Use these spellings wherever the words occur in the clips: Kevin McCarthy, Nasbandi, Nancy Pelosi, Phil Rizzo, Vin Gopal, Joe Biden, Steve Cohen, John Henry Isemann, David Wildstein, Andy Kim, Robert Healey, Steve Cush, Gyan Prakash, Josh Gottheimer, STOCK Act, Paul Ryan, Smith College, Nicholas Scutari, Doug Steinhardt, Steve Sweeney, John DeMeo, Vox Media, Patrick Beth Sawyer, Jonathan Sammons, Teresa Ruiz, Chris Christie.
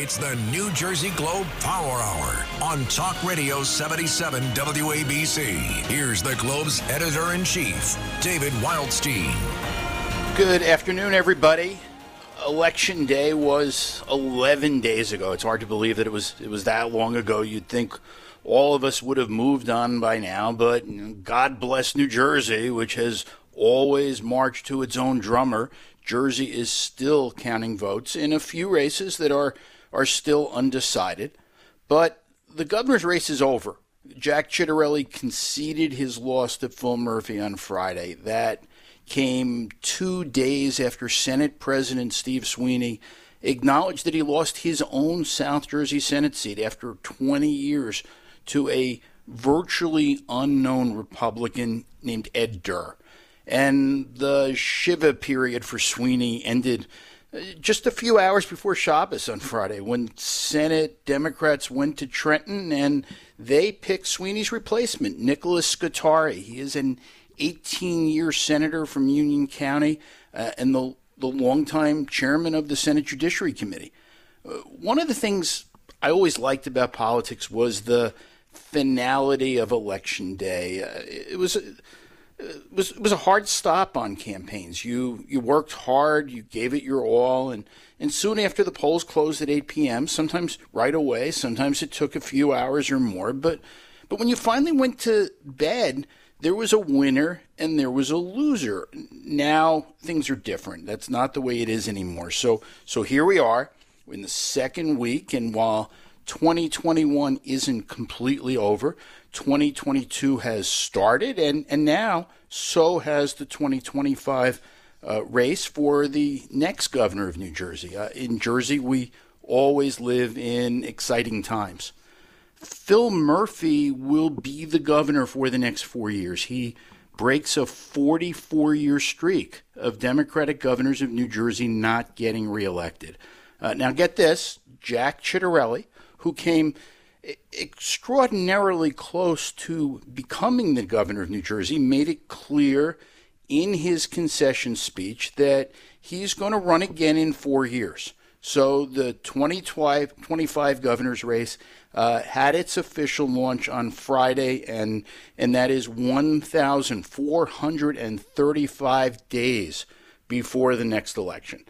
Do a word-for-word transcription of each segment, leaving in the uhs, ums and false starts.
It's the New Jersey Globe Power Hour on Talk Radio seventy-seven W A B C. Here's the Globe's editor-in-chief, David Wildstein. Good afternoon, everybody. Election day was eleven days ago. It's hard to believe that it was it was that long ago. You'd think all of us would have moved on by now, but God bless New Jersey, which has always marched to its own drummer. Jersey is still counting votes in a few races that are are still undecided, but the governor's race is over. Jack Ciattarelli conceded his loss to Phil Murphy on Friday. That came two days after Senate President Steve Sweeney acknowledged that he lost his own South Jersey Senate seat after twenty years to a virtually unknown Republican named Ed Durr. And the Shiva period for Sweeney ended just a few hours before Shabbos on Friday, when Senate Democrats went to Trenton and they picked Sweeney's replacement, Nicholas Scutari. He is an eighteen-year senator from Union County uh, and the, the longtime chairman of the Senate Judiciary Committee. Uh, one of the things I always liked about politics was the finality of Election Day. Uh, it was... Uh, It was, it was a hard stop on campaigns. You you worked hard, you gave it your all, and, and soon after the polls closed at eight p.m., sometimes right away, sometimes it took a few hours or more. But, but when you finally went to bed, there was a winner and there was a loser. Now things are different. That's not the way it is anymore. So, so here we are in the second week, and while twenty twenty-one isn't completely over, twenty twenty-two has started, and, and now so has the twenty twenty-five uh, race for the next governor of New Jersey. Uh, in Jersey, we always live in exciting times. Phil Murphy will be the governor for the next four years. He breaks a forty-four-year streak of Democratic governors of New Jersey not getting reelected. Uh, now get this, Jack Ciattarelli, who came extraordinarily close to becoming the governor of New Jersey, made it clear in his concession speech that he's going to run again in four years. So the twenty twenty-five governor's race uh, had its official launch on Friday, and and that is one thousand four hundred thirty-five days before the next election.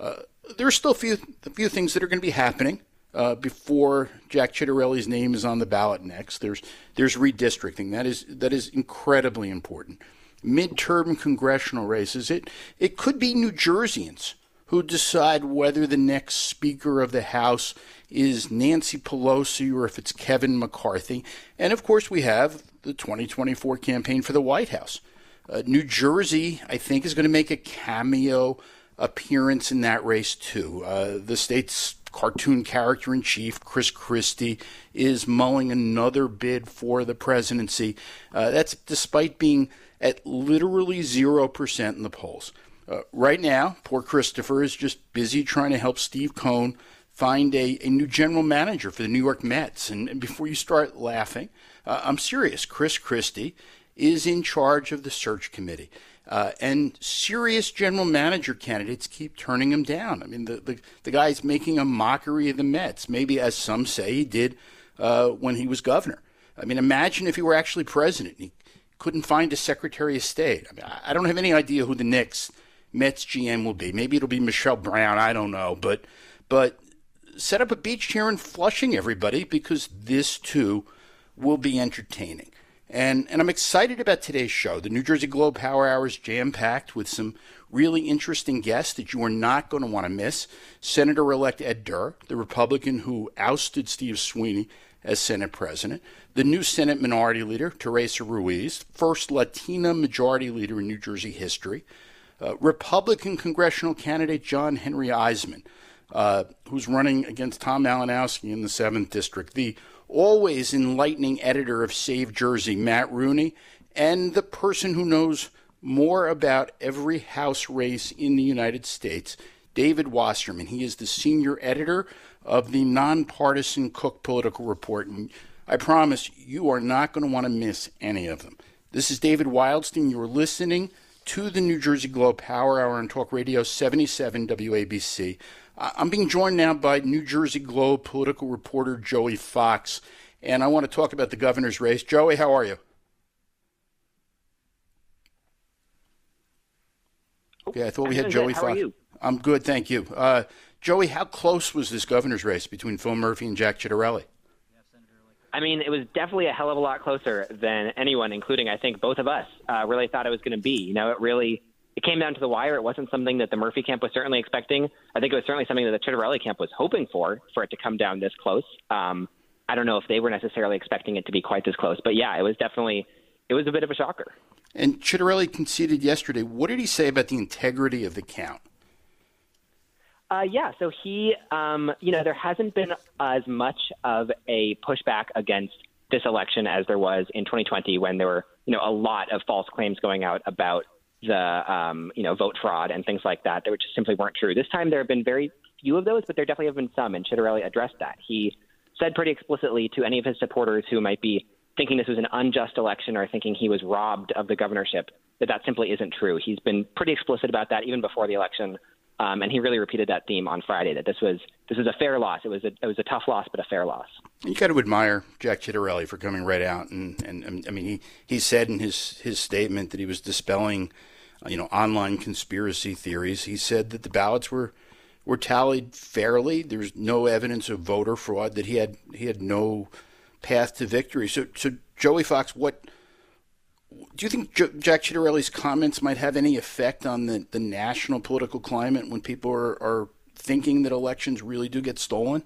Uh, there are still a few, a few things that are going to be happening Uh, before Jack Ciattarelli's name is on the ballot next. There's there's redistricting. That is that is incredibly important. Midterm congressional races. It it could be New Jerseyans who decide whether the next Speaker of the House is Nancy Pelosi or if it's Kevin McCarthy. And of course, we have the twenty twenty-four campaign for the White House. Uh, New Jersey, I think, is going to make a cameo appearance in that race too. Uh, the state's cartoon character-in-chief, Chris Christie, is mulling another bid for the presidency. Uh, that's despite being at literally zero percent in the polls. Uh, right now, poor Christopher is just busy trying to help Steve Cohen find a, a new general manager for the New York Mets. And, and before you start laughing, uh, I'm serious. Chris Christie is in charge of the search committee. Uh, and serious general manager candidates keep turning him down. I mean, the, the, the guy's making a mockery of the Mets, maybe as some say he did uh, when he was governor. I mean, imagine if he were actually president and he couldn't find a secretary of state. I mean, I don't have any idea who the next Mets G M will be. Maybe it'll be Michelle Brown. I don't know. But, but set up a beach chair in Flushing, everybody, because this, too, will be entertaining. And and I'm excited about today's show. The New Jersey Globe Power Hour is jam-packed with some really interesting guests that you are not going to want to miss. Senator-elect Ed Durr, the Republican who ousted Steve Sweeney as Senate President. The new Senate Minority Leader, Teresa Ruiz, first Latina Majority Leader in New Jersey history. Uh, Republican Congressional candidate John Henry Isemann, uh, who's running against Tom Malinowski in the seventh District. The always enlightening editor of Save Jersey, Matt Rooney, and the person who knows more about every House race in the United States, David Wasserman. He is the senior editor of the nonpartisan Cook Political Report, and I promise you are not going to want to miss any of them. This is David Wildstein. You're listening to the New Jersey Globe Power Hour on Talk Radio seventy-seven W A B C. I'm being joined now by New Jersey Globe political reporter Joey Fox, and I want to talk about the governor's race. Joey, how are you? Okay, I thought we had Joey Fox. How are you? I'm good, thank you. Uh, Joey, how close was this governor's race between Phil Murphy and Jack Ciattarelli? I mean, it was definitely a hell of a lot closer than anyone, including, I think, both of us, uh, really thought it was going to be. You know, it really it came down to the wire. It wasn't something that the Murphy camp was certainly expecting. I think it was certainly something that the Ciattarelli camp was hoping for, for it to come down this close. Um, I don't know if they were necessarily expecting it to be quite this close. But, yeah, it was definitely – it was a bit of a shocker. And Ciattarelli conceded yesterday. What did he say about the integrity of the count? Uh, yeah, so he, um, you know, there hasn't been as much of a pushback against this election as there was in twenty twenty when there were, you know, a lot of false claims going out about the, um, you know, vote fraud and things like that that just simply weren't true. This time there have been very few of those, but there definitely have been some, and Ciattarelli addressed that. He said pretty explicitly to any of his supporters who might be thinking this was an unjust election or thinking he was robbed of the governorship that that simply isn't true. He's been pretty explicit about that even before the election. Um, and he really repeated that theme on Friday, that this was this was a fair loss. It was a, it was a tough loss, but a fair loss. You got to admire Jack Ciattarelli for coming right out. And, and, and I mean, he, he said in his, his statement that he was dispelling, you know, online conspiracy theories. He said that the ballots were were tallied fairly. There's no evidence of voter fraud, that he had he had no path to victory. So, so Joey Fox, what do you think Jack Ciattarelli's comments might have any effect on the, the national political climate when people are, are thinking that elections really do get stolen?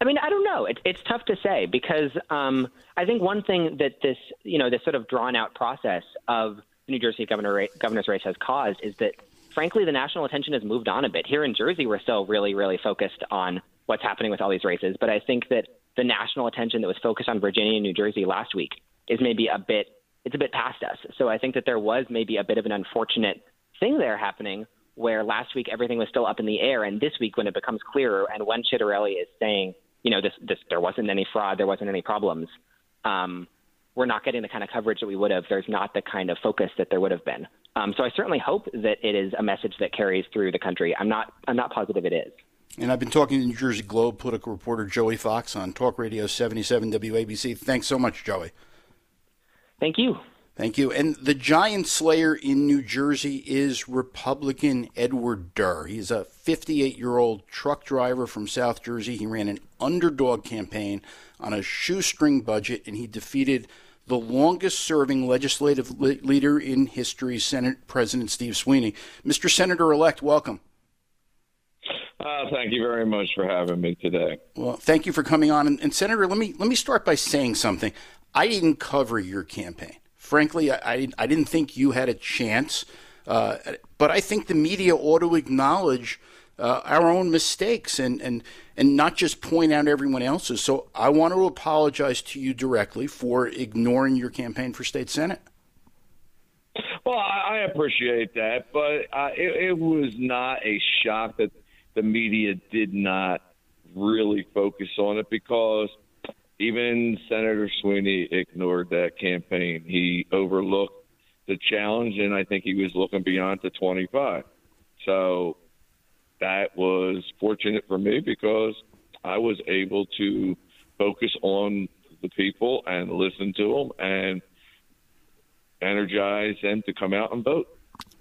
I mean, I don't know. It, it's tough to say because um, I think one thing that this, you know, this sort of drawn out process of the New Jersey governor ra- governor's race has caused is that, frankly, the national attention has moved on a bit. Here in Jersey, we're still really, really focused on what's happening with all these races. But I think that the national attention that was focused on Virginia and New Jersey last week is maybe a bit, it's a bit past us. So I think that there was maybe a bit of an unfortunate thing there happening where last week everything was still up in the air. And this week when it becomes clearer and when Ciattarelli is saying, you know, this, this, there wasn't any fraud, there wasn't any problems, um, we're not getting the kind of coverage that we would have. There's not the kind of focus that there would have been. Um, so I certainly hope that it is a message that carries through the country. I'm not, I'm not positive it is. And I've been talking to New Jersey Globe political reporter Joey Fox on Talk Radio seventy-seven W A B C. Thanks so much, Joey. Thank you. Thank you. And the giant slayer in New Jersey is Republican Edward Durr. He's a fifty-eight-year-old truck driver from South Jersey. He ran an underdog campaign on a shoestring budget, and he defeated the longest-serving legislative le- leader in history, Senate President Steve Sweeney. Mister Senator-elect, welcome. Uh, thank you very much for having me today. Well, thank you for coming on. And, and Senator, let me let me start by saying something. I didn't cover your campaign. Frankly, I, I, I didn't think you had a chance. Uh, but I think the media ought to acknowledge uh, our own mistakes and, and, and not just point out everyone else's. So I want to apologize to you directly for ignoring your campaign for state senate. Well, I, I appreciate that. But uh, it, it was not a shock that the media did not really focus on it because – even Senator Sweeney ignored that campaign. He overlooked the challenge, and I think he was looking beyond to twenty-five. So that was fortunate for me because I was able to focus on the people and listen to them and energize them to come out and vote.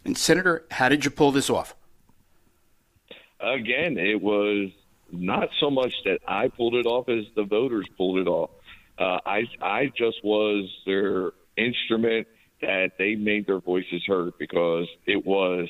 And, Senator, how did you pull this off? Again, it was not so much that I pulled it off as the voters pulled it off. Uh, I I just was their instrument that they made their voices heard because it was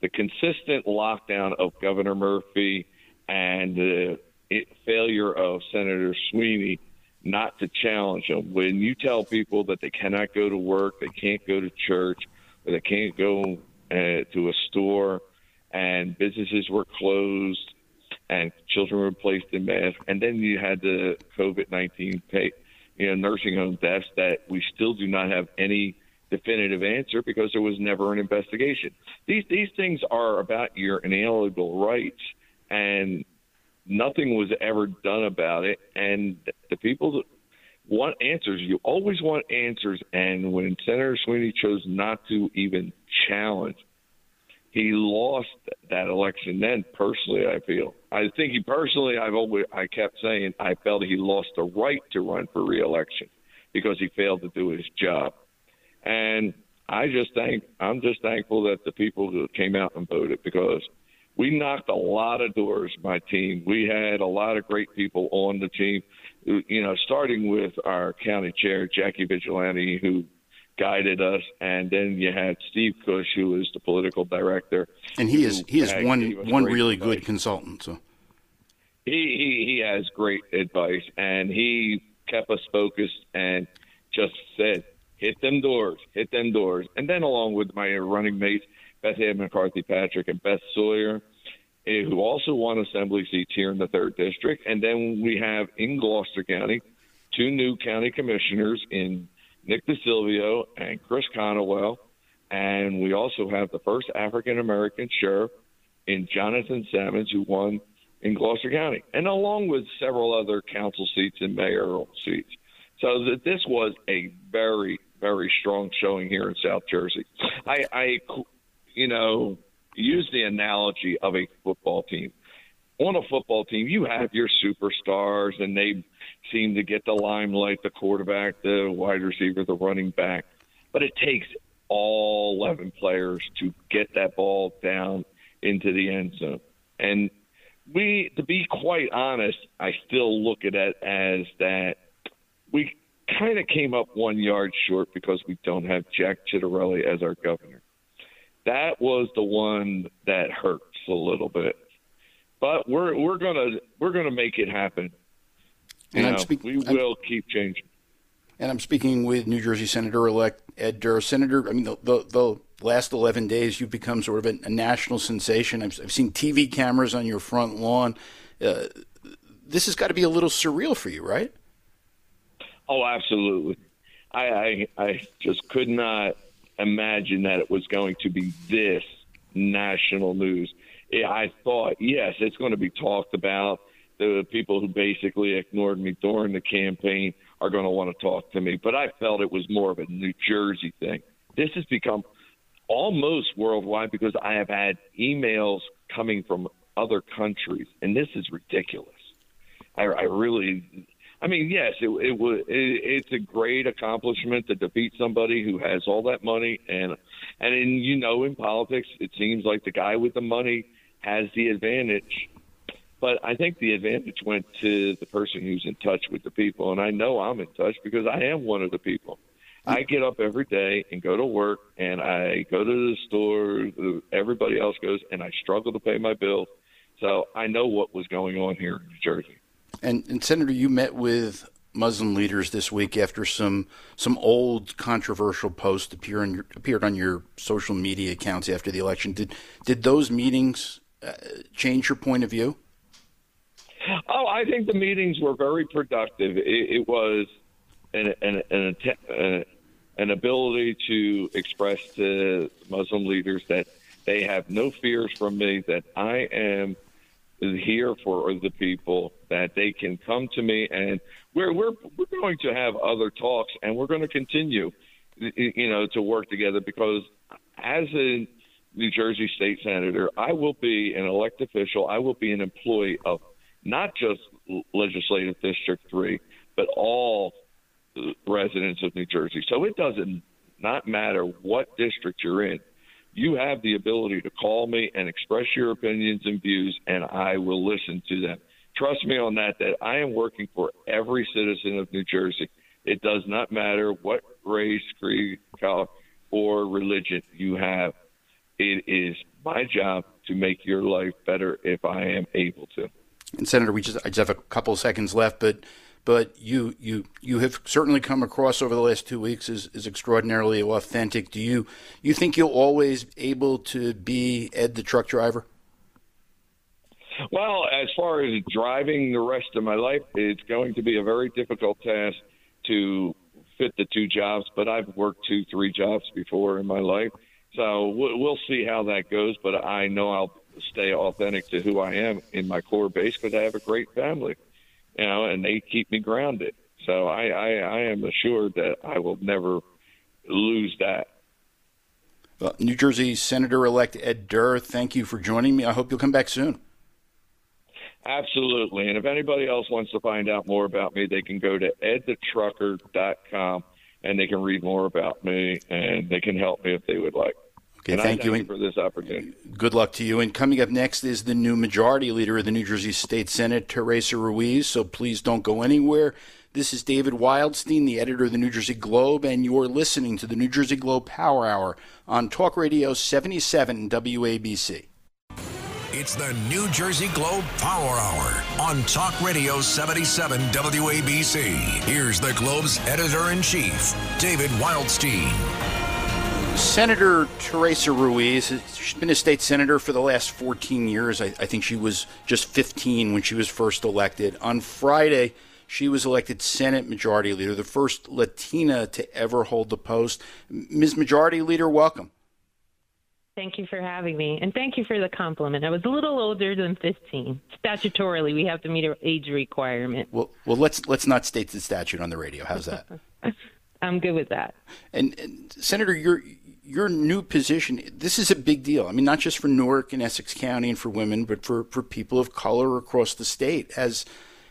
the consistent lockdown of Governor Murphy and the it, failure of Senator Sweeney not to challenge him. When you tell people that they cannot go to work, they can't go to church, or they can't go uh, to a store, and businesses were closed, and children were placed in masks. And then you had the COVID nineteen pay, you know, nursing home deaths that we still do not have any definitive answer because there was never an investigation. These these things are about your inalienable rights, and nothing was ever done about it. And the people want answers. You always want answers. And when Senator Sweeney chose not to even challenge He lost that election then, personally, I feel. I think he personally, I've always, I kept saying I felt he lost the right to run for re-election because he failed to do his job. And I just think, I'm just thankful that the people who came out and voted, because we knocked a lot of doors, my team. We had a lot of great people on the team, you know, starting with our county chair, Jackie Vigilante, who guided us, and then you had Steve Cush, who is the political director, and he is he is one one really advice. good consultant. So he, he he has great advice, and he kept us focused and just said, hit them doors, hit them doors. And then along with my running mates, Beth Ann McCarthy, Patrick, and Beth Sawyer, who also won assembly seats here in the third district, and then we have in Gloucester County two new county commissioners in Nick DiSilvio and Chris Conowell, and we also have the first African-American sheriff in Jonathan Sammons, who won in Gloucester County, and along with several other council seats and mayoral seats. So that this was a very, very strong showing here in South Jersey. I, I you know, use the analogy of a football team. On a football team, you have your superstars, and they seem to get the limelight, the quarterback, the wide receiver, the running back. But it takes all eleven players to get that ball down into the end zone. And we, to be quite honest, I still look at it as that we kind of came up one yard short because we don't have Jack Ciattarelli as our governor. That was the one that hurts a little bit. But we're we're gonna we're gonna make it happen. And I'm know, speak- we I'm, will keep changing. And I'm speaking with New Jersey Senator-elect Ed Durr. Senator, I mean, the the, the last eleven days you've become sort of a, a national sensation. I've, I've seen T V cameras on your front lawn. Uh, this has got to be a little surreal for you, right? Oh, absolutely. I, I I just could not imagine that it was going to be this national news. I thought, yes, it's going to be talked about. The people who basically ignored me during the campaign are going to want to talk to me. But I felt it was more of a New Jersey thing. This has become almost worldwide because I have had emails coming from other countries, and this is ridiculous. I, I really – I mean, yes, it, it was. It, it's a great accomplishment to defeat somebody who has all that money. And, and in, you know, in politics, it seems like the guy with the money – has the advantage, but I think the advantage went to the person who's in touch with the people, and I know I'm in touch because I am one of the people. I get up every day and go to work, and I go to the store, everybody else goes, and I struggle to pay my bills, so I know what was going on here in New Jersey. And, and Senator, you met with Muslim leaders this week after some some old controversial posts appear in your, appeared on your social media accounts after the election. Did did those meetings Uh, change your point of view? Oh, I think the meetings were very productive. It, it was an an, an, an an ability to express to Muslim leaders that they have no fears from me, that I am here for the people, that they can come to me, and we're we're we're going to have other talks, and we're going to continue, you know, to work together because as a New Jersey state senator, I will be an elected official. I will be an employee of not just Legislative District three, but all residents of New Jersey. So it doesn't not matter what district you're in. You have the ability to call me and express your opinions and views, and I will listen to them. Trust me on that, that I am working for every citizen of New Jersey. It does not matter what race, creed, color, or religion you have. It is my job to make your life better if I am able to. And Senator, we just I just have a couple of seconds left, but but you you you have certainly come across over the last two weeks as, as extraordinarily authentic. Do you you think you'll always able to be Ed the truck driver? Well, as far as driving the rest of my life, it's going to be a very difficult task to fit the two jobs, but I've worked two, three jobs before in my life. So we'll see how that goes, but I know I'll stay authentic to who I am in my core base because I have a great family, you know, and they keep me grounded. So I, I, I am assured that I will never lose that. Uh, New Jersey Senator-elect Ed Durr, thank you for joining me. I hope you'll come back soon. Absolutely. And if anybody else wants to find out more about me, they can go to ed the trucker dot com and they can read more about me and they can help me if they would like. Okay, and thank, I thank you, you for this opportunity. Good luck to you. And coming up next is the new majority leader of the New Jersey State Senate, Teresa Ruiz. So please don't go anywhere. This is David Wildstein, the editor of the New Jersey Globe, and you're listening to the New Jersey Globe Power Hour on Talk Radio seventy-seven W A B C. It's the New Jersey Globe Power Hour on Talk Radio seventy-seven W A B C. Here's the Globe's editor-in-chief, David Wildstein. Senator Teresa Ruiz, she's been a state senator for the last fourteen years. I, I think she was just fifteen when she was first elected. On Friday, she was elected Senate Majority Leader, the first Latina to ever hold the post. Miz Majority Leader, welcome. Thank you for having me, and thank you for the compliment. I was a little older than fifteen. Statutorily, we have to meet an age requirement. Well, well, let's let's not state the statute on the radio. How's that? I'm good with that. And, and Senator, your your new position, this is a big deal. I mean, not just for Newark and Essex County and for women, but for, for people of color across the state. Has,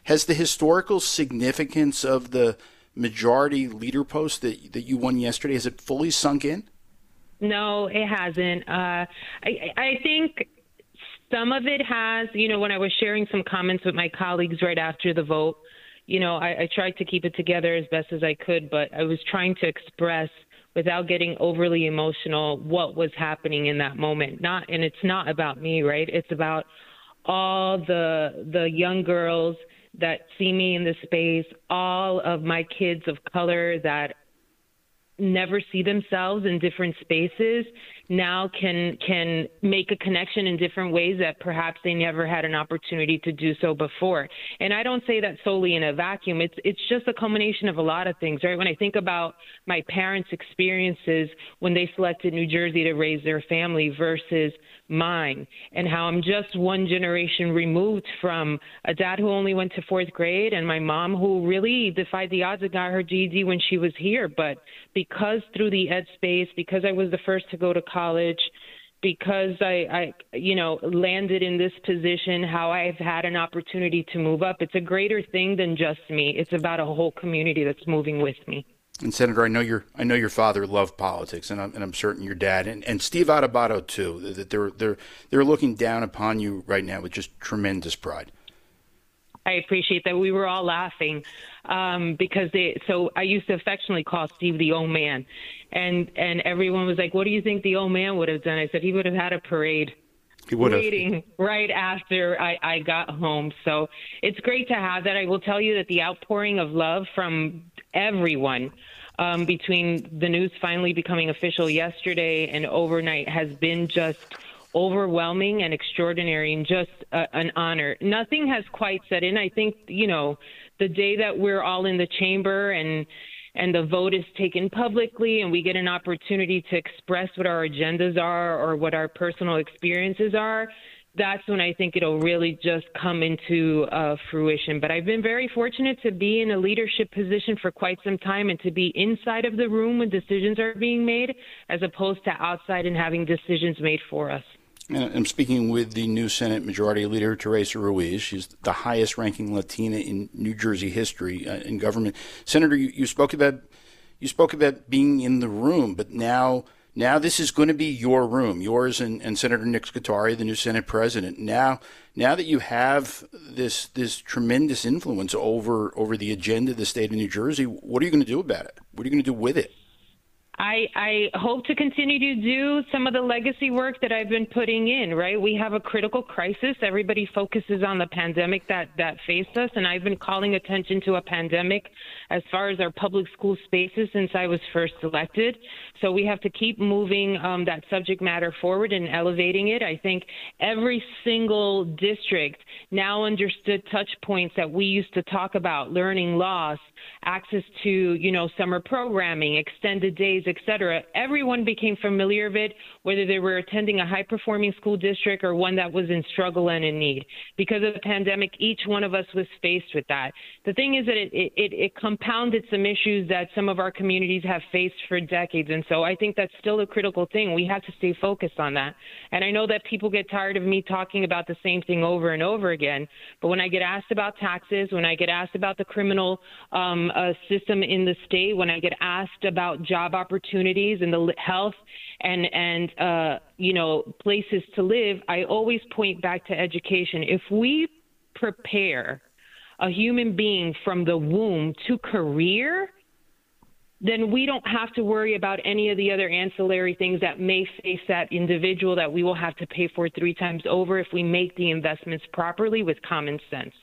has the historical significance of the majority leader post that, that you won yesterday, has it fully sunk in? No, it hasn't. Uh, I, I think some of it has. You know, when I was sharing some comments with my colleagues right after the vote, You know, I, I tried to keep it together as best as I could, but I was trying to express without getting overly emotional what was happening in that moment. Not, and it's not about me, right? It's about all the the young girls that see me in this space, all of my kids of color that never see themselves in different spaces now can can make a connection in different ways that perhaps they never had an opportunity to do so before. And I don't say that solely in a vacuum. It's it's just a culmination of a lot of things, right? When I think about my parents' experiences when they selected New Jersey to raise their family versus mine, and how I'm just one generation removed from a dad who only went to fourth grade and my mom who really defied the odds and got her G E D when she was here. But because through the ed space, because I was the first to go to college, because I, I, you know, landed in this position, how I've had an opportunity to move up. It's a greater thing than just me. It's about a whole community that's moving with me. And Senator, I know your I know your father loved politics, and I'm and I'm certain your dad and, and Steve Adubato too. That they're they're they're looking down upon you right now with just tremendous pride. I appreciate that. We were all laughing um, because they. So I used to affectionately call Steve the old man, and and everyone was like, "What do you think the old man would have done?" I said he would have had a parade. He would have. Waiting right after I, I got home. So it's great to have that. I will tell you that the outpouring of love from everyone um, between the news finally becoming official yesterday and overnight has been just overwhelming and extraordinary and just uh, an honor. Nothing has quite set in. I think, you know, the day that we're all in the chamber and and the vote is taken publicly and we get an opportunity to express what our agendas are or what our personal experiences are, that's when I think it'll really just come into uh, fruition. But I've been very fortunate to be in a leadership position for quite some time and to be inside of the room when decisions are being made as opposed to outside and having decisions made for us. I'm speaking with the new Senate Majority Leader, Teresa Ruiz. She's the highest-ranking Latina in New Jersey history uh, in government. Senator, you, you spoke about you spoke about being in the room, but now now this is going to be your room, yours and, and Senator Nick Scutari, the new Senate President. Now now that you have this this tremendous influence over over the agenda of the state of New Jersey, what are you going to do about it? What are you going to do with it? I, I hope to continue to do some of the legacy work that I've been putting in, right? We have a critical crisis. Everybody focuses on the pandemic that, that faced us, and I've been calling attention to a pandemic as far as our public school spaces since I was first elected. So we have to keep moving um, that subject matter forward and elevating it. I think every single district now understood touch points that we used to talk about, learning loss, access to, you know, summer programming, extended days, et cetera. Everyone became familiar with it, whether they were attending a high-performing school district or one that was in struggle and in need. Because of the pandemic, each one of us was faced with that. The thing is that it, it, it compounded some issues that some of our communities have faced for decades. And so I think that's still a critical thing. We have to stay focused on that. And I know that people get tired of me talking about the same thing over and over again. But when I get asked about taxes, when I get asked about the criminal um, uh, system in the state, when I get asked about job opportunities and the health and, and uh, you know, places to live, I always point back to education. If we prepare a human being from the womb to career, then we don't have to worry about any of the other ancillary things that may face that individual that we will have to pay for three times over if we make the investments properly with common sense.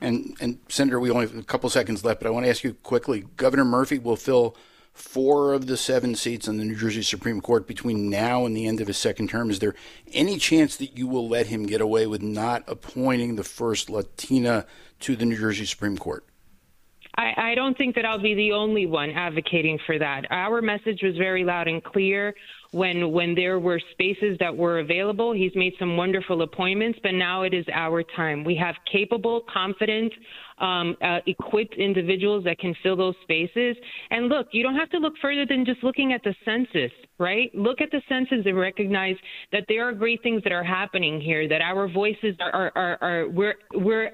And, and Senator, we only have a couple seconds left, but I want to ask you quickly. Governor Murphy will fill four of the seven seats on the New Jersey Supreme Court between now and the end of his second term. Is there any chance that you will let him get away with not appointing the first Latina to the New Jersey Supreme Court? I, I don't think that I'll be the only one advocating for that. Our message was very loud and clear when when there were spaces that were available. He's made some wonderful appointments, but now it is our time. We have capable, confident, um, uh, equipped individuals that can fill those spaces. And look, you don't have to look further than just looking at the census, right? Look at the census and recognize that there are great things that are happening here, that our voices are, are, are, are we're, we're,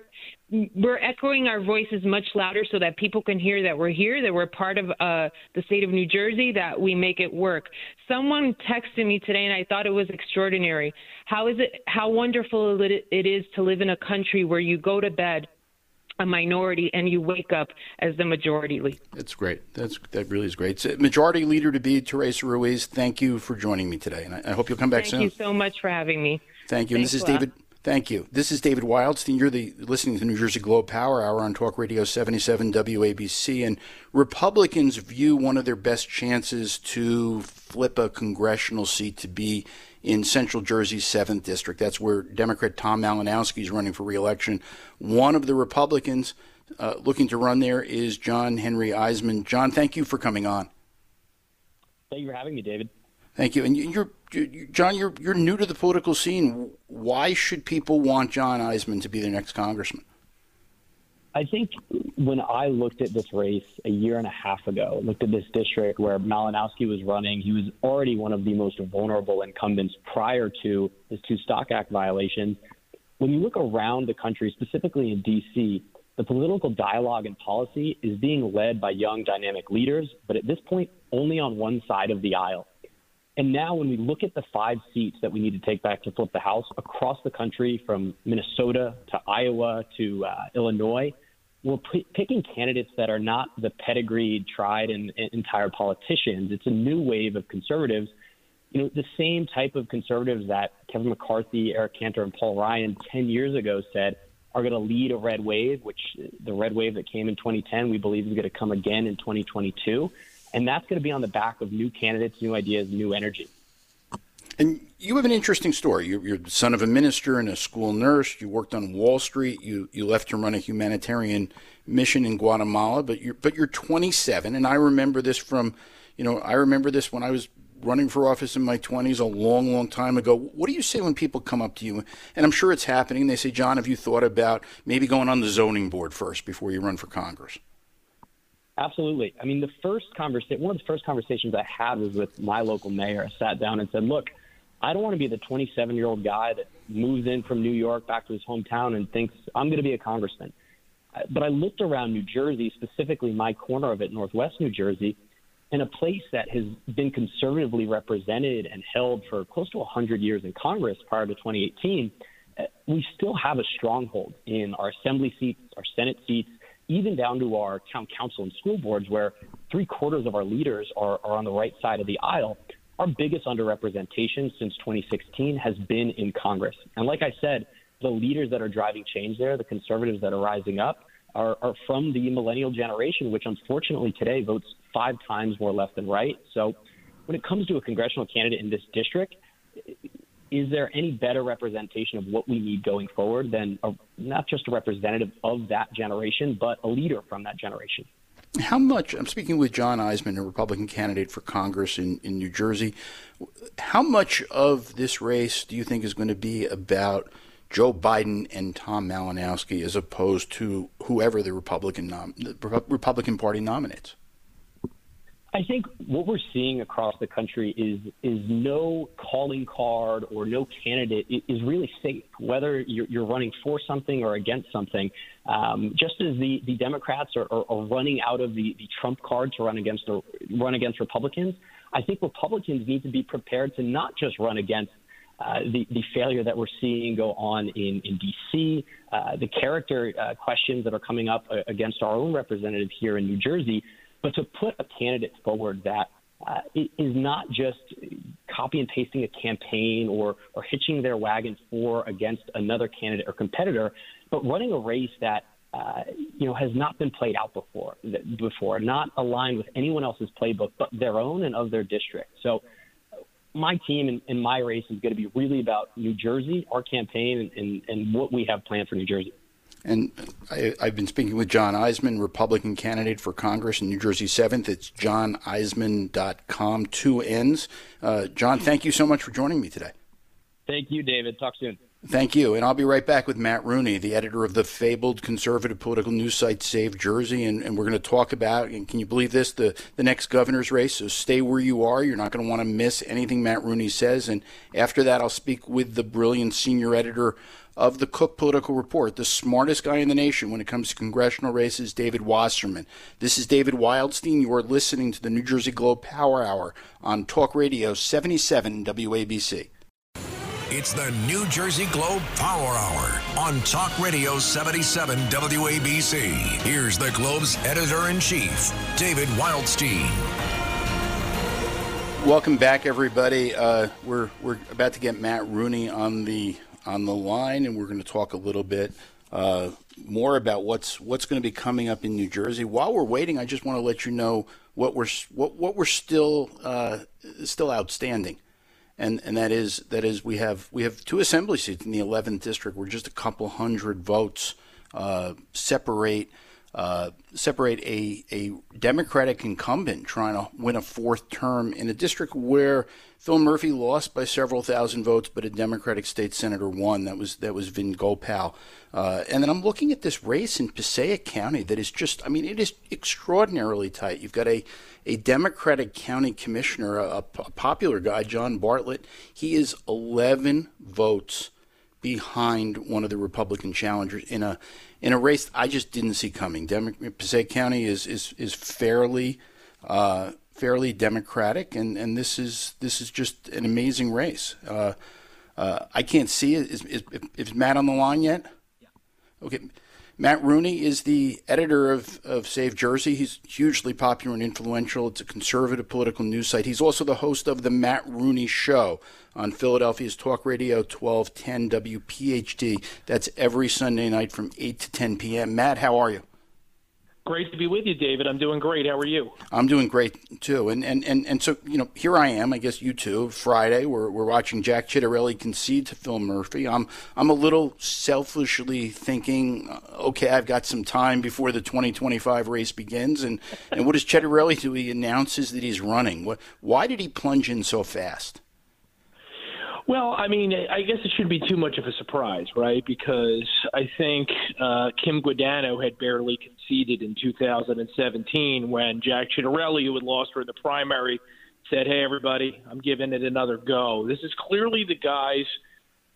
We're echoing our voices much louder so that people can hear that we're here, that we're part of uh, the state of New Jersey, that we make it work. Someone texted me today, and I thought it was extraordinary. How is it? How wonderful it is to live in a country where you go to bed a minority and you wake up as the majority leader. That's great. That's that really is great. So, majority leader to be, Teresa Ruiz. Thank you for joining me today, and I, I hope you'll come back thank soon. Thank you so much for having me. Thank you. And this is David. Thank you. This is David Wildstein. You're the, listening to the New Jersey Globe Power Hour on Talk Radio seventy-seven W A B C. And Republicans view one of their best chances to flip a congressional seat to be in Central Jersey's seventh District. That's where Democrat Tom Malinowski is running for re-election. One of the Republicans uh, looking to run there is John Henry Isemann. John, thank you for coming on. Thank you for having me, David. Thank you. And you're, you're John, you're you're new to the political scene. Why should people want John Isemann to be their next congressman? I think when I looked at this race a year and a half ago, looked at this district where Malinowski was running, he was already one of the most vulnerable incumbents prior to his two Stock Act violations. When you look around the country, specifically in D C, the political dialogue and policy is being led by young, dynamic leaders, but at this point, only on one side of the aisle. And now when we look at the five seats that we need to take back to flip the House across the country, from Minnesota to Iowa to uh, Illinois, we're p- picking candidates that are not the pedigreed, tried and, and entire politicians. It's a new wave of conservatives, you know, the same type of conservatives that Kevin McCarthy, Eric Cantor and Paul Ryan ten years ago said are going to lead a red wave, which the red wave that came in twenty ten, we believe is going to come again in twenty twenty-two. And that's going to be on the back of new candidates, new ideas, new energy. And you have an interesting story. You're, you're the son of a minister and a school nurse. You worked on Wall Street. You you left to run a humanitarian mission in Guatemala. But you're but you're twenty-seven, and I remember this from, you know, I remember this when I was running for office in my twenties a long, long time ago. What do you say when people come up to you? And I'm sure it's happening. They say, John, have you thought about maybe going on the zoning board first before you run for Congress? Absolutely. I mean, the first conversation, one of the first conversations I had was with my local mayor. I sat down and said, look, I don't want to be the twenty-seven-year-old guy that moves in from New York back to his hometown and thinks I'm going to be a congressman. But I looked around New Jersey, specifically my corner of it, Northwest New Jersey, and a place that has been conservatively represented and held for close to one hundred years in Congress prior to twenty eighteen. We still have a stronghold in our assembly seats, our Senate seats, even down to our town council and school boards, where three quarters of our leaders are, are on the right side of the aisle. Our biggest underrepresentation since twenty sixteen has been in Congress. And like I said, the leaders that are driving change there, the conservatives that are rising up, are, are from the millennial generation, which unfortunately today votes five times more left than right. So when it comes to a congressional candidate in this district, is there any better representation of what we need going forward than a, not just a representative of that generation, but a leader from that generation? How much, I'm speaking with John Isemann, a Republican candidate for Congress in, in New Jersey, how much of this race do you think is going to be about Joe Biden and Tom Malinowski as opposed to whoever the Republican nom- the Republican Party nominates? I think what we're seeing across the country is is no calling card or no candidate is really safe, whether you're, you're running for something or against something. Um, just as the, the Democrats are, are, are running out of the, the Trump card to run against the, run against Republicans, I think Republicans need to be prepared to not just run against Uh, the, the failure that we're seeing go on in, in D C, uh, the character uh, questions that are coming up uh, against our own representative here in New Jersey, but to put a candidate forward that uh, is not just copy and pasting a campaign or, or hitching their wagon for against another candidate or competitor, but running a race that Uh, you know, has not been played out before, before, not aligned with anyone else's playbook but their own and of their district. So my team and, and my race is going to be really about New Jersey, our campaign, and, and, and what we have planned for New Jersey. And I, I've been speaking with John Isemann, Republican candidate for Congress in New Jersey seventh. It's john isemann dot com, two N's. Uh, John, thank you so much for joining me today. Thank you, David. Talk soon. Thank you. And I'll be right back with Matt Rooney, the editor of the fabled conservative political news site Save Jersey. And, and we're going to talk about, and can you believe this, the, the next governor's race. So stay where you are. You're not going to want to miss anything Matt Rooney says. And after that, I'll speak with the brilliant senior editor of the Cook Political Report, the smartest guy in the nation when it comes to congressional races, David Wasserman. This is David Wildstein. You are listening to the New Jersey Globe Power Hour on Talk Radio seventy-seven W A B C. It's the New Jersey Globe Power Hour on Talk Radio seventy-seven W A B C. Here's the Globe's editor-in-chief, David Wildstein. Welcome back, everybody. Uh, we're we're about to get Matt Rooney on the on the line, and we're going to talk a little bit uh, more about what's what's going to be coming up in New Jersey. While we're waiting, I just want to let you know what we're what what we're still uh, still outstanding. And and that is that is we have we have two assembly seats in the eleventh district where just a couple hundred votes uh, separate uh, separate a a Democratic incumbent trying to win a fourth term in a district where Phil Murphy lost by several thousand votes, but a Democratic state senator won. That was that was Vin Gopal. Uh, and then I'm looking at this race in Passaic County that is just I mean it is extraordinarily tight. You've got a a Democratic county commissioner, a, a popular guy, John Bartlett. He is eleven votes behind one of the Republican challengers in a in a race I just didn't see coming. Demo- Passaic County is is is fairly uh, fairly Democratic, and, and this is this is just an amazing race. Uh, uh, I can't see it. Is, is, is Matt on the line yet? Yeah. Okay. Matt Rooney is the editor of, of Save Jersey. He's hugely popular and influential. It's a conservative political news site. He's also the host of The Matt Rooney Show on Philadelphia's Talk Radio twelve ten W P H D. That's every Sunday night from eight to ten p.m. Matt, how are you? Great to be with you, David. I'm doing great. How are you? I'm doing great, too. And and, and, and so, you know, here I am, I guess you too, Friday. We're we're watching Jack Ciattarelli concede to Phil Murphy. I'm I'm a little selfishly thinking, okay, I've got some time before the twenty twenty-five race begins. And, and what does Ciattarelli do? He announces that he's running. What? Why did he plunge in so fast? Well, I mean, I guess it shouldn't be too much of a surprise, right? Because I think uh, Kim Guadagno had barely conceded in two thousand seventeen when Jack Ciattarelli, who had lost her in the primary, said, hey, everybody, I'm giving it another go. This is clearly the guy's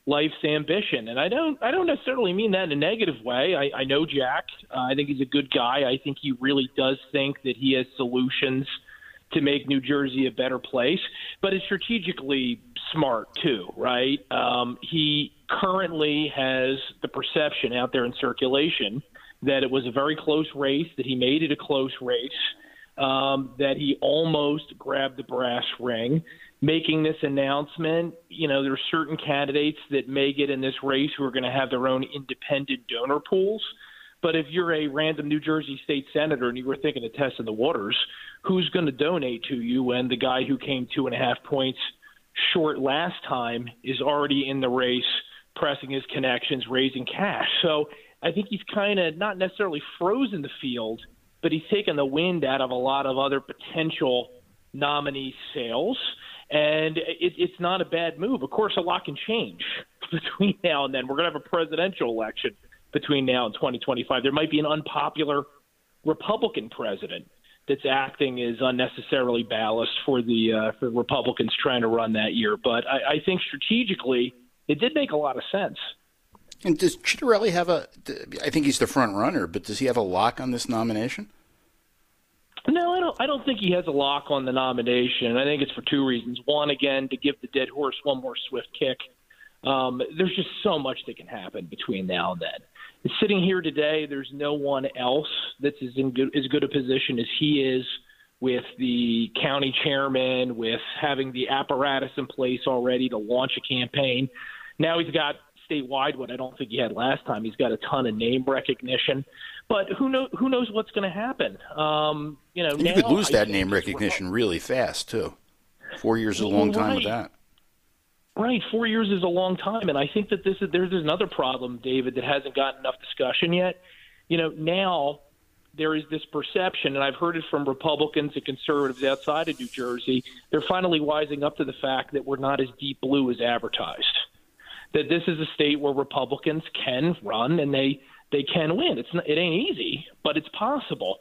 life's ambition. And I don't I don't necessarily mean that in a negative way. I, I know Jack. Uh, I think he's a good guy. I think he really does think that he has solutions to make New Jersey a better place, but it's strategically smart too, right? Um, he currently has the perception out there in circulation that it was a very close race, that he made it a close race, um, that he almost grabbed the brass ring. Making this announcement, you know, there are certain candidates that may get in this race who are going to have their own independent donor pools. But if you're a random New Jersey state senator and you were thinking of testing the waters, who's going to donate to you when the guy who came two and a half points short last time is already in the race, pressing his connections, raising cash? So I think he's kind of not necessarily frozen the field, but he's taken the wind out of a lot of other potential nominee sales. And it, it's not a bad move. Of course, a lot can change between now and then. We're going to have a presidential election between now and twenty twenty-five. There might be an unpopular Republican president that's acting as unnecessarily ballast for the uh, for Republicans trying to run that year. But I, I think strategically, it did make a lot of sense. And does Ciattarelli have a – I think he's the front runner, but does he have a lock on this nomination? No, I don't I don't think he has a lock on the nomination. I think it's for two reasons. One, again, to give the dead horse one more swift kick. Um, there's just so much that can happen between now and then. Sitting here today, there's no one else that's as in good, as good a position as he is with the county chairman, with having the apparatus in place already to launch a campaign. Now he's got statewide what I don't think he had last time. He's got a ton of name recognition. But who knows, who knows what's going to happen? Um, you know, you now, could lose that name recognition really fast, too. Four years is a long right. time with that. Right. Four years is a long time. And I think that this is, there's another problem, David, that hasn't gotten enough discussion yet. You know, now there is this perception, and I've heard it from Republicans and conservatives outside of New Jersey, they're finally wising up to the fact that we're not as deep blue as advertised, that this is a state where Republicans can run and they they can win. It's not, it ain't easy, but it's possible.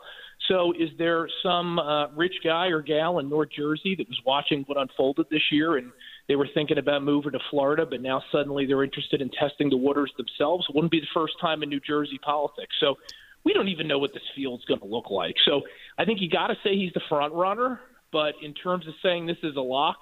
So is there some uh, rich guy or gal in North Jersey that was watching what unfolded this year and they were thinking about moving to Florida, but now suddenly they're interested in testing the waters themselves? Wouldn't be the first time in New Jersey politics. So we don't even know what this field's going to look like. So I think you got to say he's the front runner, but in terms of saying this is a lock,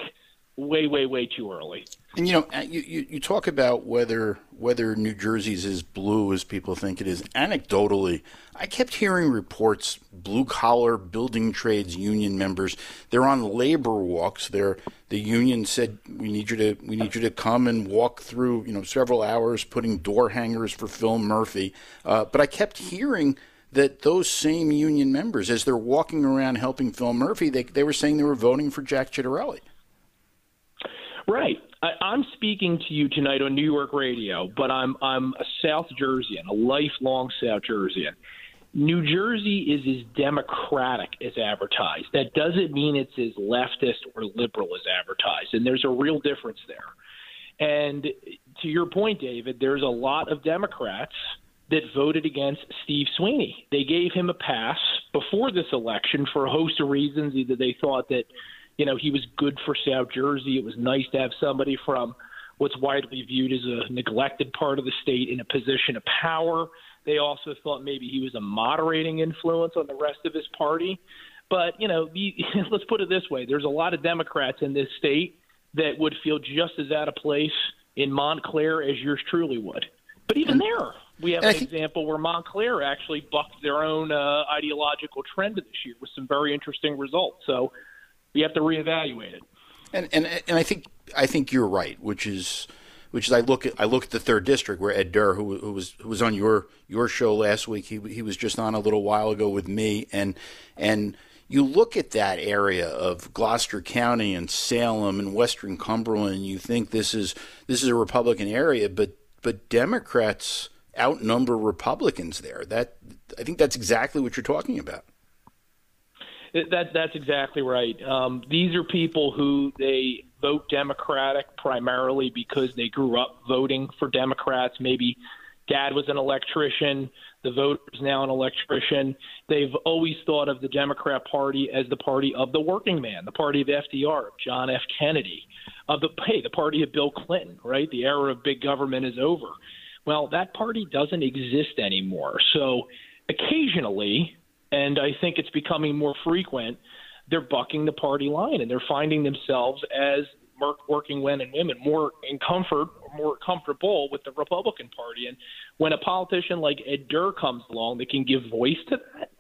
way, way, way too early. And, you know, you, you, you talk about whether whether New Jersey's as blue as people think it is. Anecdotally, I kept hearing reports, blue-collar building trades union members, they're on labor walks. They're, the union said, we need you to we need you to come and walk through, you know, several hours putting door hangers for Phil Murphy. Uh, but I kept hearing that those same union members, as they're walking around helping Phil Murphy, they, they were saying they were voting for Jack Ciattarelli. Right. I, I'm speaking to you tonight on New York radio, but I'm I'm a South Jerseyan, a lifelong South Jerseyan. New Jersey is as democratic as advertised. That doesn't mean it's as leftist or liberal as advertised, and there's a real difference there. And to your point, David, there's a lot of Democrats that voted against Steve Sweeney. They gave him a pass before this election for a host of reasons. Either they thought that You know, he was good for South Jersey. It was nice to have somebody from what's widely viewed as a neglected part of the state in a position of power. They also thought maybe he was a moderating influence on the rest of his party. But, you know, the, let's put it this way. There's a lot of Democrats in this state that would feel just as out of place in Montclair as yours truly would. But even there, we have an example where Montclair actually bucked their own uh, ideological trend this year with some very interesting results. So we have to reevaluate it. And and and I think I think you're right, which is which is I look at I look at the third district where Ed Durr, who, who was who was on your your show last week, he he was just on a little while ago with me, and and you look at that area of Gloucester County and Salem and Western Cumberland, you think this is this is a Republican area, but but Democrats outnumber Republicans there. That I think that's exactly what you're talking about. That that's exactly right. Um, these are people who they vote Democratic primarily because they grew up voting for Democrats. Maybe dad was an electrician. The voter's now an electrician. They've always thought of the Democrat Party as the party of the working man, the party of F D R, John F. Kennedy, of the hey, the party of Bill Clinton. Right, the era of big government is over. Well, that party doesn't exist anymore. So occasionally, and I think it's becoming more frequent, they're bucking the party line, and they're finding themselves as working men and women more in comfort, more comfortable with the Republican Party. And when a politician like Ed Durr comes along that can give voice to that,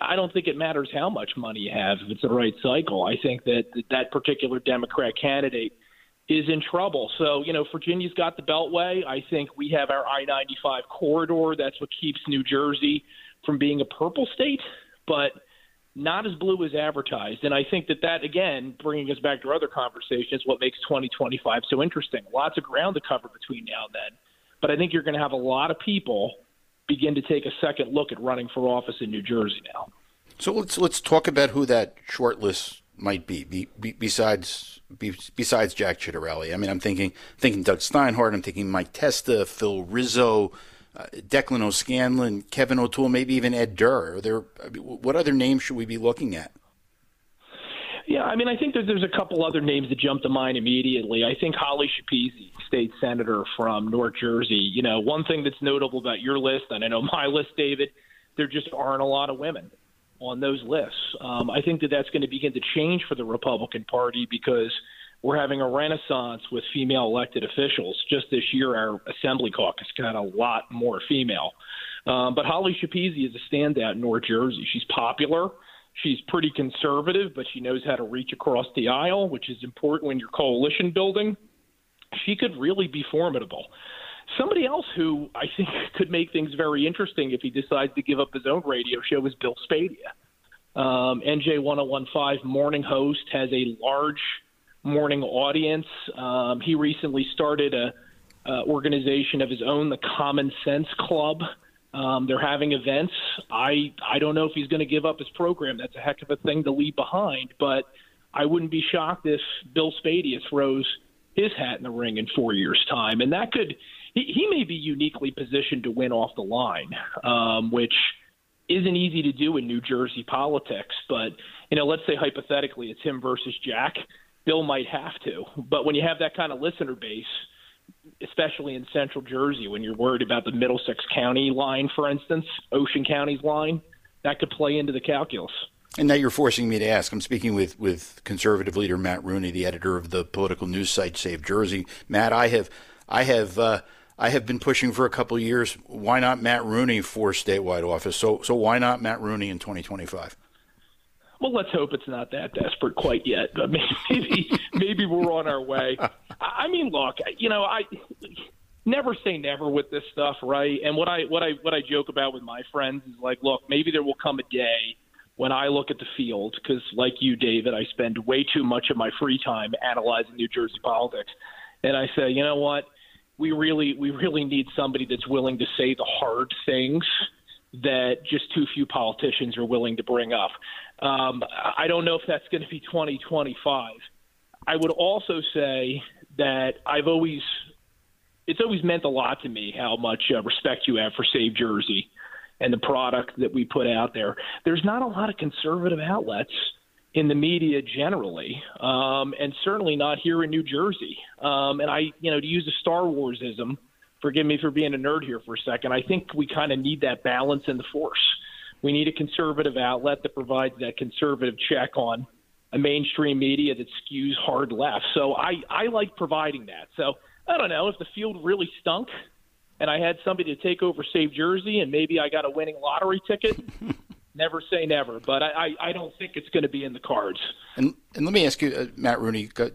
I don't think it matters how much money you have if it's the right cycle. I think that that particular Democrat candidate is in trouble. So, you know, Virginia's got the Beltway. I think we have our I ninety-five corridor. That's what keeps New Jersey from being a purple state, but not as blue as advertised. And I think that that, again, bringing us back to other conversations, what makes twenty twenty-five so interesting. Lots of ground to cover between now and then. But I think you're going to have a lot of people begin to take a second look at running for office in New Jersey now. So let's let's talk about who that short list might be, be, be besides be, besides Jack Ciattarelli. I mean, I'm thinking thinking Doug Steinhardt, I'm thinking Mike Testa, Phil Rizzo, uh, Declan O'Scanlan, Kevin O'Toole, maybe even Ed Durr. Are there, I mean, what other names should we be looking at? Yeah, I mean, I think that there's a couple other names that jump to mind immediately. I think Holly Schepisi, state senator from North Jersey. You know, one thing that's notable about your list, and I know my list, David, there just aren't a lot of women on those lists. Um, I think that that's going to begin to change for the Republican Party because we're having a renaissance with female elected officials. Just this year, our Assembly Caucus got a lot more female. Um, but Holly Schepisi is a standout in North Jersey. She's popular. She's pretty conservative, but she knows how to reach across the aisle, which is important when you're coalition building. She could really be formidable. Somebody else who I think could make things very interesting if he decides to give up his own radio show is Bill Spadea. Um, N J ten fifteen morning host, has a large morning audience. Um, he recently started a uh, organization of his own, the Common Sense Club. Um, they're having events. I I don't know if he's going to give up his program. That's a heck of a thing to leave behind, but I wouldn't be shocked if Bill Spadea throws his hat in the ring in four years' time. And that could he, – he may be uniquely positioned to win off the line, um, which isn't easy to do in New Jersey politics. But, you know, let's say hypothetically it's him versus Jack. Bill might have to. But when you have that kind of listener base – especially in central Jersey, when you're worried about the Middlesex County line, for instance, Ocean County's line, that could play into the calculus. And now you're forcing me to ask. I'm speaking with, with conservative leader Matt Rooney, the editor of the political news site Save Jersey. Matt, I have I have, uh, I have been pushing for a couple of years, why not Matt Rooney for statewide office? So, so why not Matt Rooney in twenty twenty-five? Well, let's hope it's not that desperate quite yet. But maybe, maybe we're on our way. I mean, look, you know, I never say never with this stuff, right? And what I what I what I joke about with my friends is like, look, maybe there will come a day when I look at the field, because, like you, David, I spend way too much of my free time analyzing New Jersey politics, and I say, you know what, we really we really need somebody that's willing to say the hard things that just too few politicians are willing to bring up. Um, I don't know if that's going to be twenty twenty-five. I would also say that I've always – it's always meant a lot to me how much uh, respect you have for Save Jersey and the product that we put out there. There's not a lot of conservative outlets in the media generally, um, and certainly not here in New Jersey. Um, and I – you know, to use a Star Wars-ism – forgive me for being a nerd here for a second. I think we kind of need that balance in the force. We need a conservative outlet that provides that conservative check on a mainstream media that skews hard left. So I, I like providing that. So I don't know if the field really stunk and I had somebody to take over Save Jersey and maybe I got a winning lottery ticket. Never say never, but I, I don't think it's going to be in the cards. And and let me ask you, uh, Matt Rooney, uh,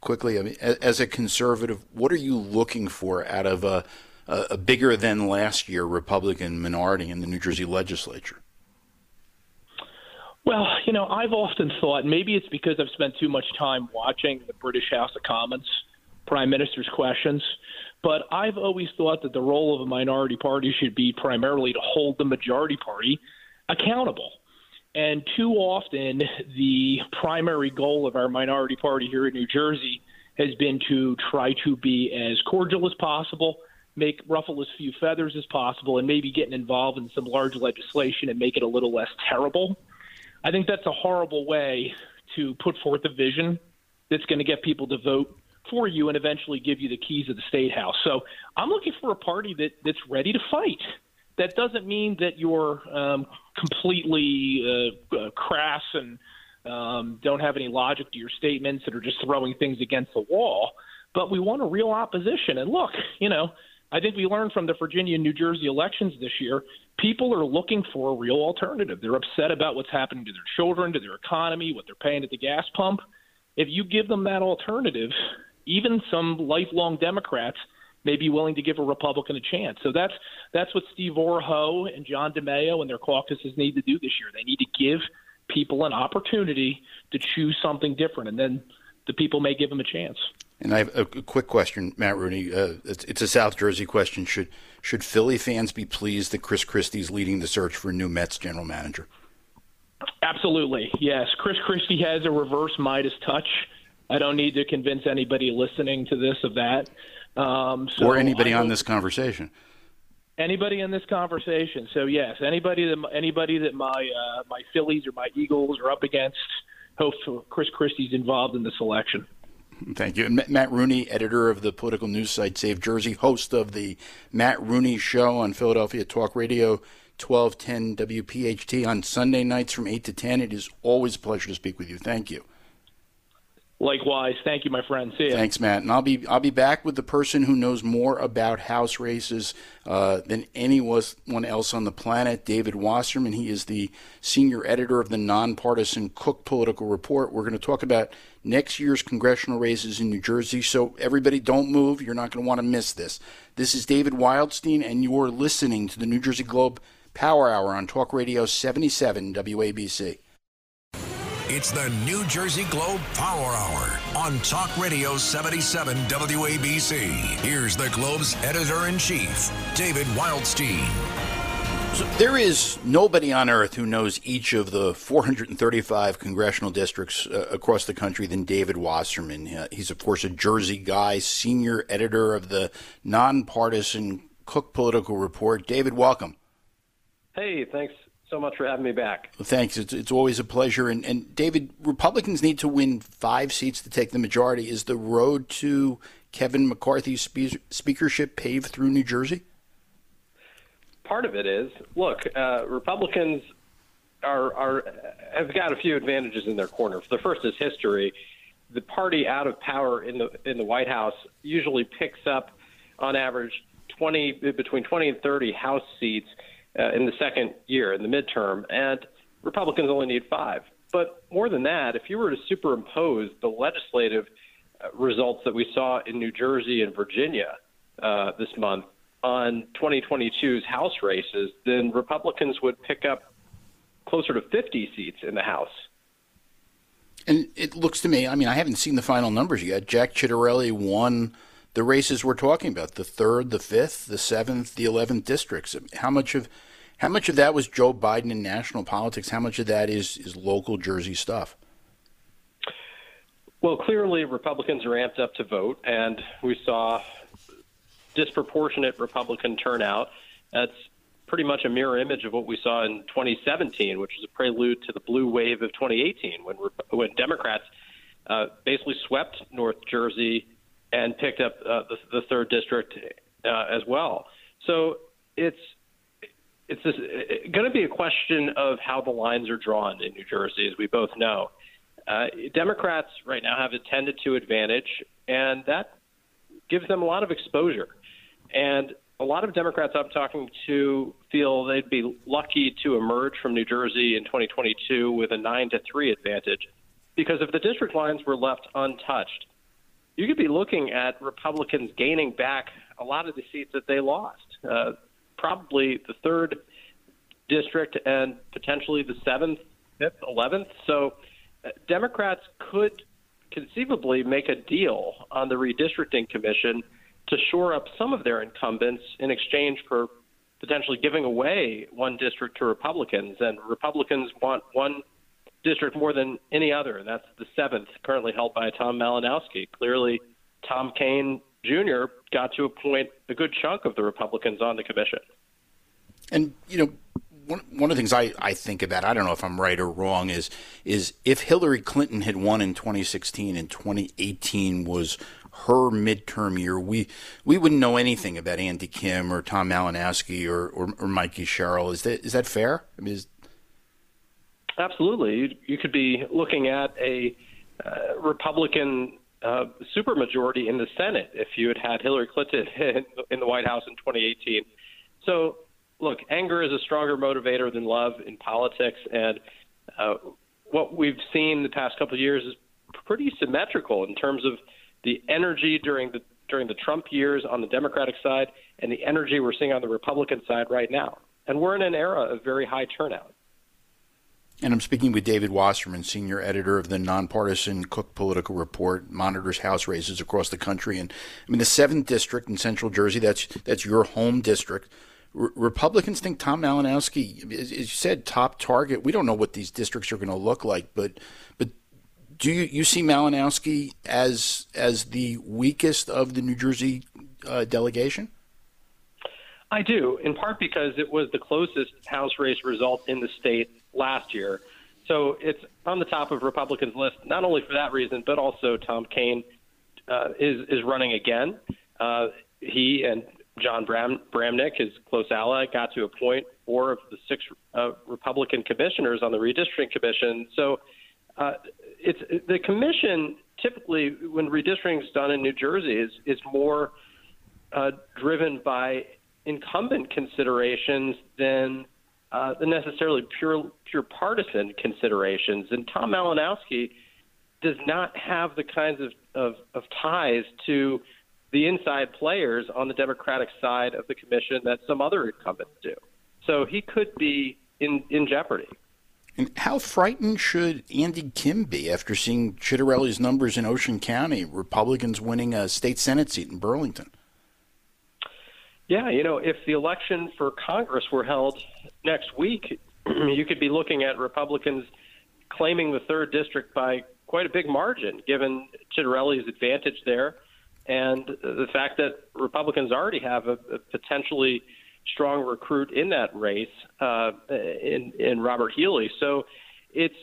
quickly. I mean, as, as a conservative, what are you looking for out of a, a bigger than last year Republican minority in the New Jersey legislature? Well, you know, I've often thought maybe it's because I've spent too much time watching the British House of Commons, Prime Minister's questions. But I've always thought that the role of a minority party should be primarily to hold the majority party accountable. And too often, the primary goal of our minority party here in New Jersey has been to try to be as cordial as possible, make ruffle as few feathers as possible, and maybe getting involved in some large legislation and make it a little less terrible. I think that's a horrible way to put forth a vision that's going to get people to vote for you and eventually give you the keys of the state house. So I'm looking for a party that, that's ready to fight. That doesn't mean that you're um, completely uh, uh, crass and um, don't have any logic to your statements and are just throwing things against the wall. But we want a real opposition. And look, you know, I think we learned from the Virginia and New Jersey elections this year, people are looking for a real alternative. They're upset about what's happening to their children, to their economy, what they're paying at the gas pump. If you give them that alternative, even some lifelong Democrats may be willing to give a Republican a chance. So that's that's what Steve Orho and John DeMeo and their caucuses need to do this year. They need to give people an opportunity to choose something different, and then the people may give them a chance. And I have a quick question, Matt Rooney. Uh, it's, it's a South Jersey question. Should should Philly fans be pleased that Chris Christie's leading the search for a new Mets general manager? Absolutely, yes. Chris Christie has a reverse Midas touch. I don't need to convince anybody listening to this of that. Um, so or anybody on this conversation. Anybody in this conversation. So, yes, anybody that anybody that my uh, my Phillies or my Eagles are up against, hopefully Chris Christie's involved in the selection. Thank you. And Matt Rooney, editor of the political news site Save Jersey, host of the Matt Rooney Show on Philadelphia Talk Radio, twelve ten W P H T on Sunday nights from eight to ten. It is always a pleasure to speak with you. Thank you. Likewise. Thank you, my friend. See you. Thanks, Matt. And I'll be I'll be back with the person who knows more about House races uh, than anyone else on the planet, David Wasserman. He is the senior editor of the nonpartisan Cook Political Report. We're going to talk about next year's congressional races in New Jersey. So everybody, don't move. You're not going to want to miss this. This is David Wildstein, and you're listening to the New Jersey Globe Power Hour on Talk Radio seventy-seven W A B C. It's the New Jersey Globe Power Hour on Talk Radio seventy-seven W A B C. Here's the Globe's editor-in-chief, David Wildstein. So there is nobody on earth who knows each of the four hundred thirty-five congressional districts uh, across the country than David Wasserman. Uh, he's, of course, a Jersey guy, senior editor of the nonpartisan Cook Political Report. David, welcome. Hey, thanks so much for having me back. Well, thanks. It's, it's always a pleasure. And, and David, Republicans need to win five seats to take the majority. Is the road to Kevin McCarthy's spe- speakership paved through New Jersey? Part of it is. Look, uh, Republicans are, are have got a few advantages in their corner. The first is history. The party out of power in the in the White House usually picks up, on average, twenty between twenty and thirty House seats Uh, in the second year, in the midterm, and Republicans only need five. But more than that, if you were to superimpose the legislative uh, results that we saw in New Jersey and Virginia uh, this month on twenty twenty-two's House races, then Republicans would pick up closer to fifty seats in the House. And it looks to me, I mean, I haven't seen the final numbers yet. Jack Ciattarelli won the races we're talking about, the third, the fifth, the seventh, the eleventh districts. How much of how much of that was Joe Biden in national politics? How much of that is, is local Jersey stuff? Well, clearly Republicans are amped up to vote, and we saw disproportionate Republican turnout. That's pretty much a mirror image of what we saw in twenty seventeen, which was a prelude to the blue wave of twenty eighteen when, when Democrats uh, basically swept North Jersey and picked up uh, the, the third district uh, as well. So it's it's, it's going to be a question of how the lines are drawn in New Jersey, as we both know. Uh, Democrats right now have a ten to two advantage, and that gives them a lot of exposure. And a lot of Democrats I'm talking to feel they'd be lucky to emerge from New Jersey in twenty twenty-two with a nine to three advantage, because if the district lines were left untouched, you could be looking at Republicans gaining back a lot of the seats that they lost, uh, probably the third district and potentially the seventh, fifth, eleventh. So uh, Democrats could conceivably make a deal on the redistricting commission to shore up some of their incumbents in exchange for potentially giving away one district to Republicans. And Republicans want one district more than any other, and that's the seventh, currently held by Tom Malinowski. Clearly, Tom Kane Junior got to appoint a good chunk of the Republicans on the commission. And, you know, one, one of the things I, I think about, I don't know if I'm right or wrong, is is if Hillary Clinton had won in twenty sixteen and twenty eighteen was her midterm year, we we wouldn't know anything about Andy Kim or Tom Malinowski or, or, or Mikey Sherrill. Is that is that fair? I mean, is Absolutely. You, you could be looking at a uh, Republican uh, supermajority in the Senate if you had had Hillary Clinton in, in the White House in twenty eighteen. So, look, anger is a stronger motivator than love in politics. And uh, what we've seen the past couple of years is pretty symmetrical in terms of the energy during the during the Trump years on the Democratic side and the energy we're seeing on the Republican side right now. And we're in an era of very high turnout. And I'm speaking with David Wasserman, senior editor of the nonpartisan Cook Political Report, monitors House races across the country. And I mean, the seventh district in Central Jersey, that's that's your home district. Re- Republicans think Tom Malinowski, as you said, top target. We don't know what these districts are going to look like, but but do you, you see Malinowski as as the weakest of the New Jersey uh, delegation? I do, in part because it was the closest House race result in the state last year. So it's on the top of Republicans' list, not only for that reason, but also Tom Kane uh, is, is running again. Uh, he and John Bram- Bramnick, his close ally, got to appoint four of the six uh, Republican commissioners on the Redistricting Commission. So uh, it's the commission typically, when redistricting is done in New Jersey, is, is more uh, driven by incumbent considerations than uh, the necessarily pure pure partisan considerations. And Tom Malinowski does not have the kinds of, of, of ties to the inside players on the Democratic side of the commission that some other incumbents do. So he could be in, in jeopardy. And how frightened should Andy Kim be after seeing Ciattarelli's numbers in Ocean County, Republicans winning a state Senate seat in Burlington? Yeah, you know, if the election for Congress were held next week, you could be looking at Republicans claiming the third district by quite a big margin, given Ciattarelli's advantage there and the fact that Republicans already have a, a potentially strong recruit in that race uh, in, in Robert Healey. So it's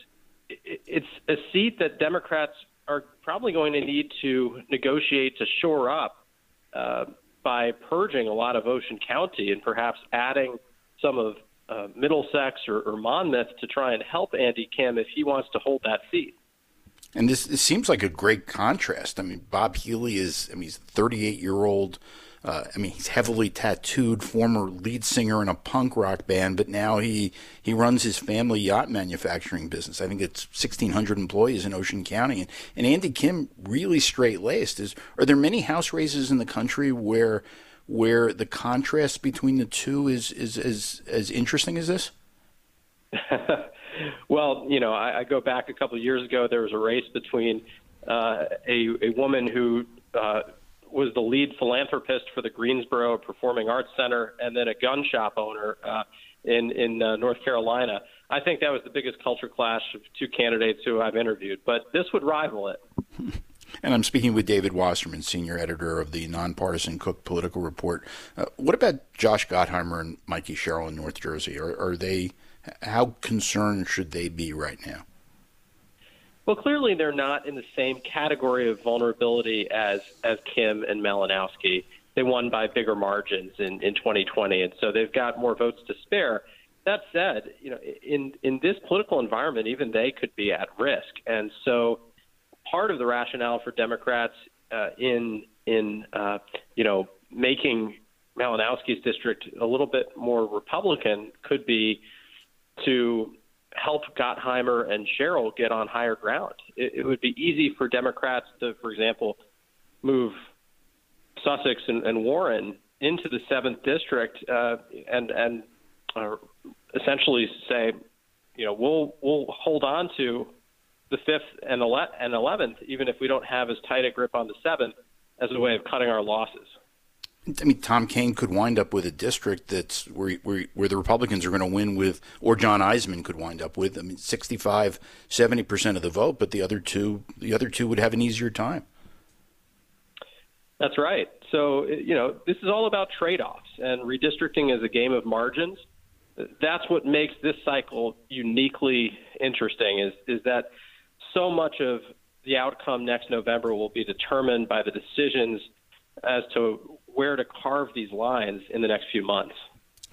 it's a seat that Democrats are probably going to need to negotiate to shore up uh by purging a lot of Ocean County and perhaps adding some of uh, Middlesex or, or Monmouth to try and help Andy Kim if he wants to hold that seat. And this, this seems like a great contrast. I mean, Bob Healey is, I mean, he's a thirty-eight-year-old, uh, I mean, he's heavily tattooed, former lead singer in a punk rock band, but now he, he runs his family yacht manufacturing business. I think it's sixteen hundred employees in Ocean County. And, and Andy Kim, really straight-laced. Is, are there many House races in the country where where the contrast between the two is, is, is, is as interesting as this? Well, you know, I, I go back a couple of years ago. There was a race between uh, a, a woman who uh, was the lead philanthropist for the Greensboro Performing Arts Center and then a gun shop owner uh, in, in uh, North Carolina. I think that was the biggest culture clash of two candidates who I've interviewed, but this would rival it. And I'm speaking with David Wasserman, senior editor of the nonpartisan Cook Political Report. Uh, what about Josh Gottheimer and Mikey Sherrill in North Jersey? Are, are they... How concerned should they be right now? Well, clearly they're not in the same category of vulnerability as, as Kim and Malinowski. They won by bigger margins in, in twenty twenty, and so they've got more votes to spare. That said, you know, in, in this political environment, even they could be at risk. And so part of the rationale for Democrats uh, in, in uh, you know, making Malinowski's district a little bit more Republican could be to help Gottheimer and Sherrill get on higher ground. It, it would be easy for Democrats to, for example, move Sussex and, and Warren into the seventh district uh, and and uh, essentially say, you know, we'll we'll hold on to the fifth and eleventh, even if we don't have as tight a grip on the seventh, as a way of cutting our losses. I mean, Tom Kane could wind up with a district that's where where, where the Republicans are going to win with, or John Isemann could wind up with, I mean, sixty-five, seventy percent of the vote, but the other two, the other two would have an easier time. That's right. So, you know, this is all about trade-offs, and redistricting is a game of margins. That's what makes this cycle uniquely interesting, is, is that so much of the outcome next November will be determined by the decisions as to where to carve these lines in the next few months.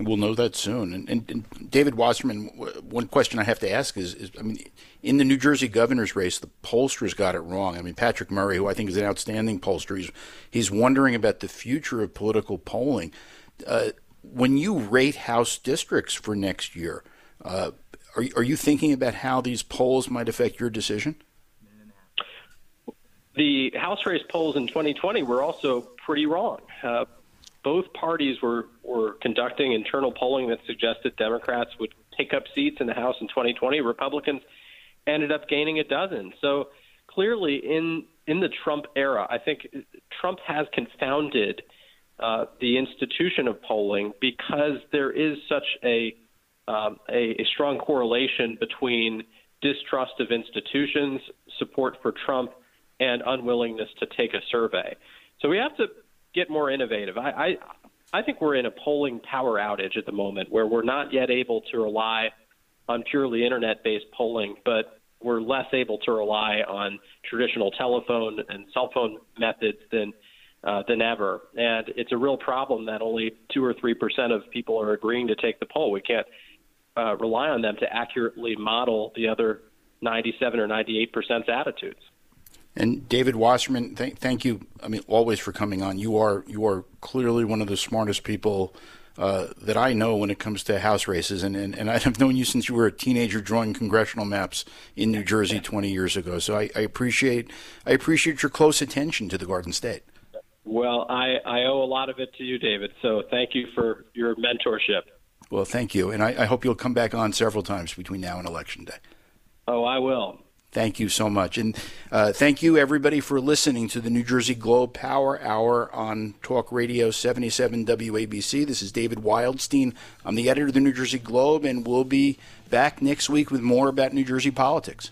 We'll know that soon. And, and, and David Wasserman, one question I have to ask is, is, I mean, in the New Jersey governor's race, the pollsters got it wrong. I mean, Patrick Murray, who I think is an outstanding pollster, he's, he's wondering about the future of political polling. Uh, when you rate House districts for next year, uh, are, are you thinking about how these polls might affect your decision? The House race polls in twenty twenty were also pretty wrong. Uh, both parties were, were conducting internal polling that suggested Democrats would take up seats in the House in twenty twenty. Republicans ended up gaining a dozen. So clearly in in the Trump era, I think Trump has confounded uh, the institution of polling, because there is such a, um, a a strong correlation between distrust of institutions, support for Trump, and unwillingness to take a survey. So we have to get more innovative. I, I I think we're in a polling power outage at the moment, where we're not yet able to rely on purely internet-based polling, but we're less able to rely on traditional telephone and cell phone methods than uh, than ever. And it's a real problem that only two or three percent of people are agreeing to take the poll. We can't uh, rely on them to accurately model the other ninety-seven or ninety-eight percent's attitudes. And David Wasserman, th- thank you. I mean, always for coming on. You are you are clearly one of the smartest people uh, that I know when it comes to House races. And, and, and I've known you since you were a teenager drawing congressional maps in New Jersey twenty years ago. So I, I appreciate I appreciate your close attention to the Garden State. Well, I, I owe a lot of it to you, David. So thank you for your mentorship. Well, thank you. And I, I hope you'll come back on several times between now and Election Day. Oh, I will. Thank you so much. And uh, thank you, everybody, for listening to the New Jersey Globe Power Hour on Talk Radio seventy-seven W A B C. This is David Wildstein. I'm the editor of the New Jersey Globe, and we'll be back next week with more about New Jersey politics.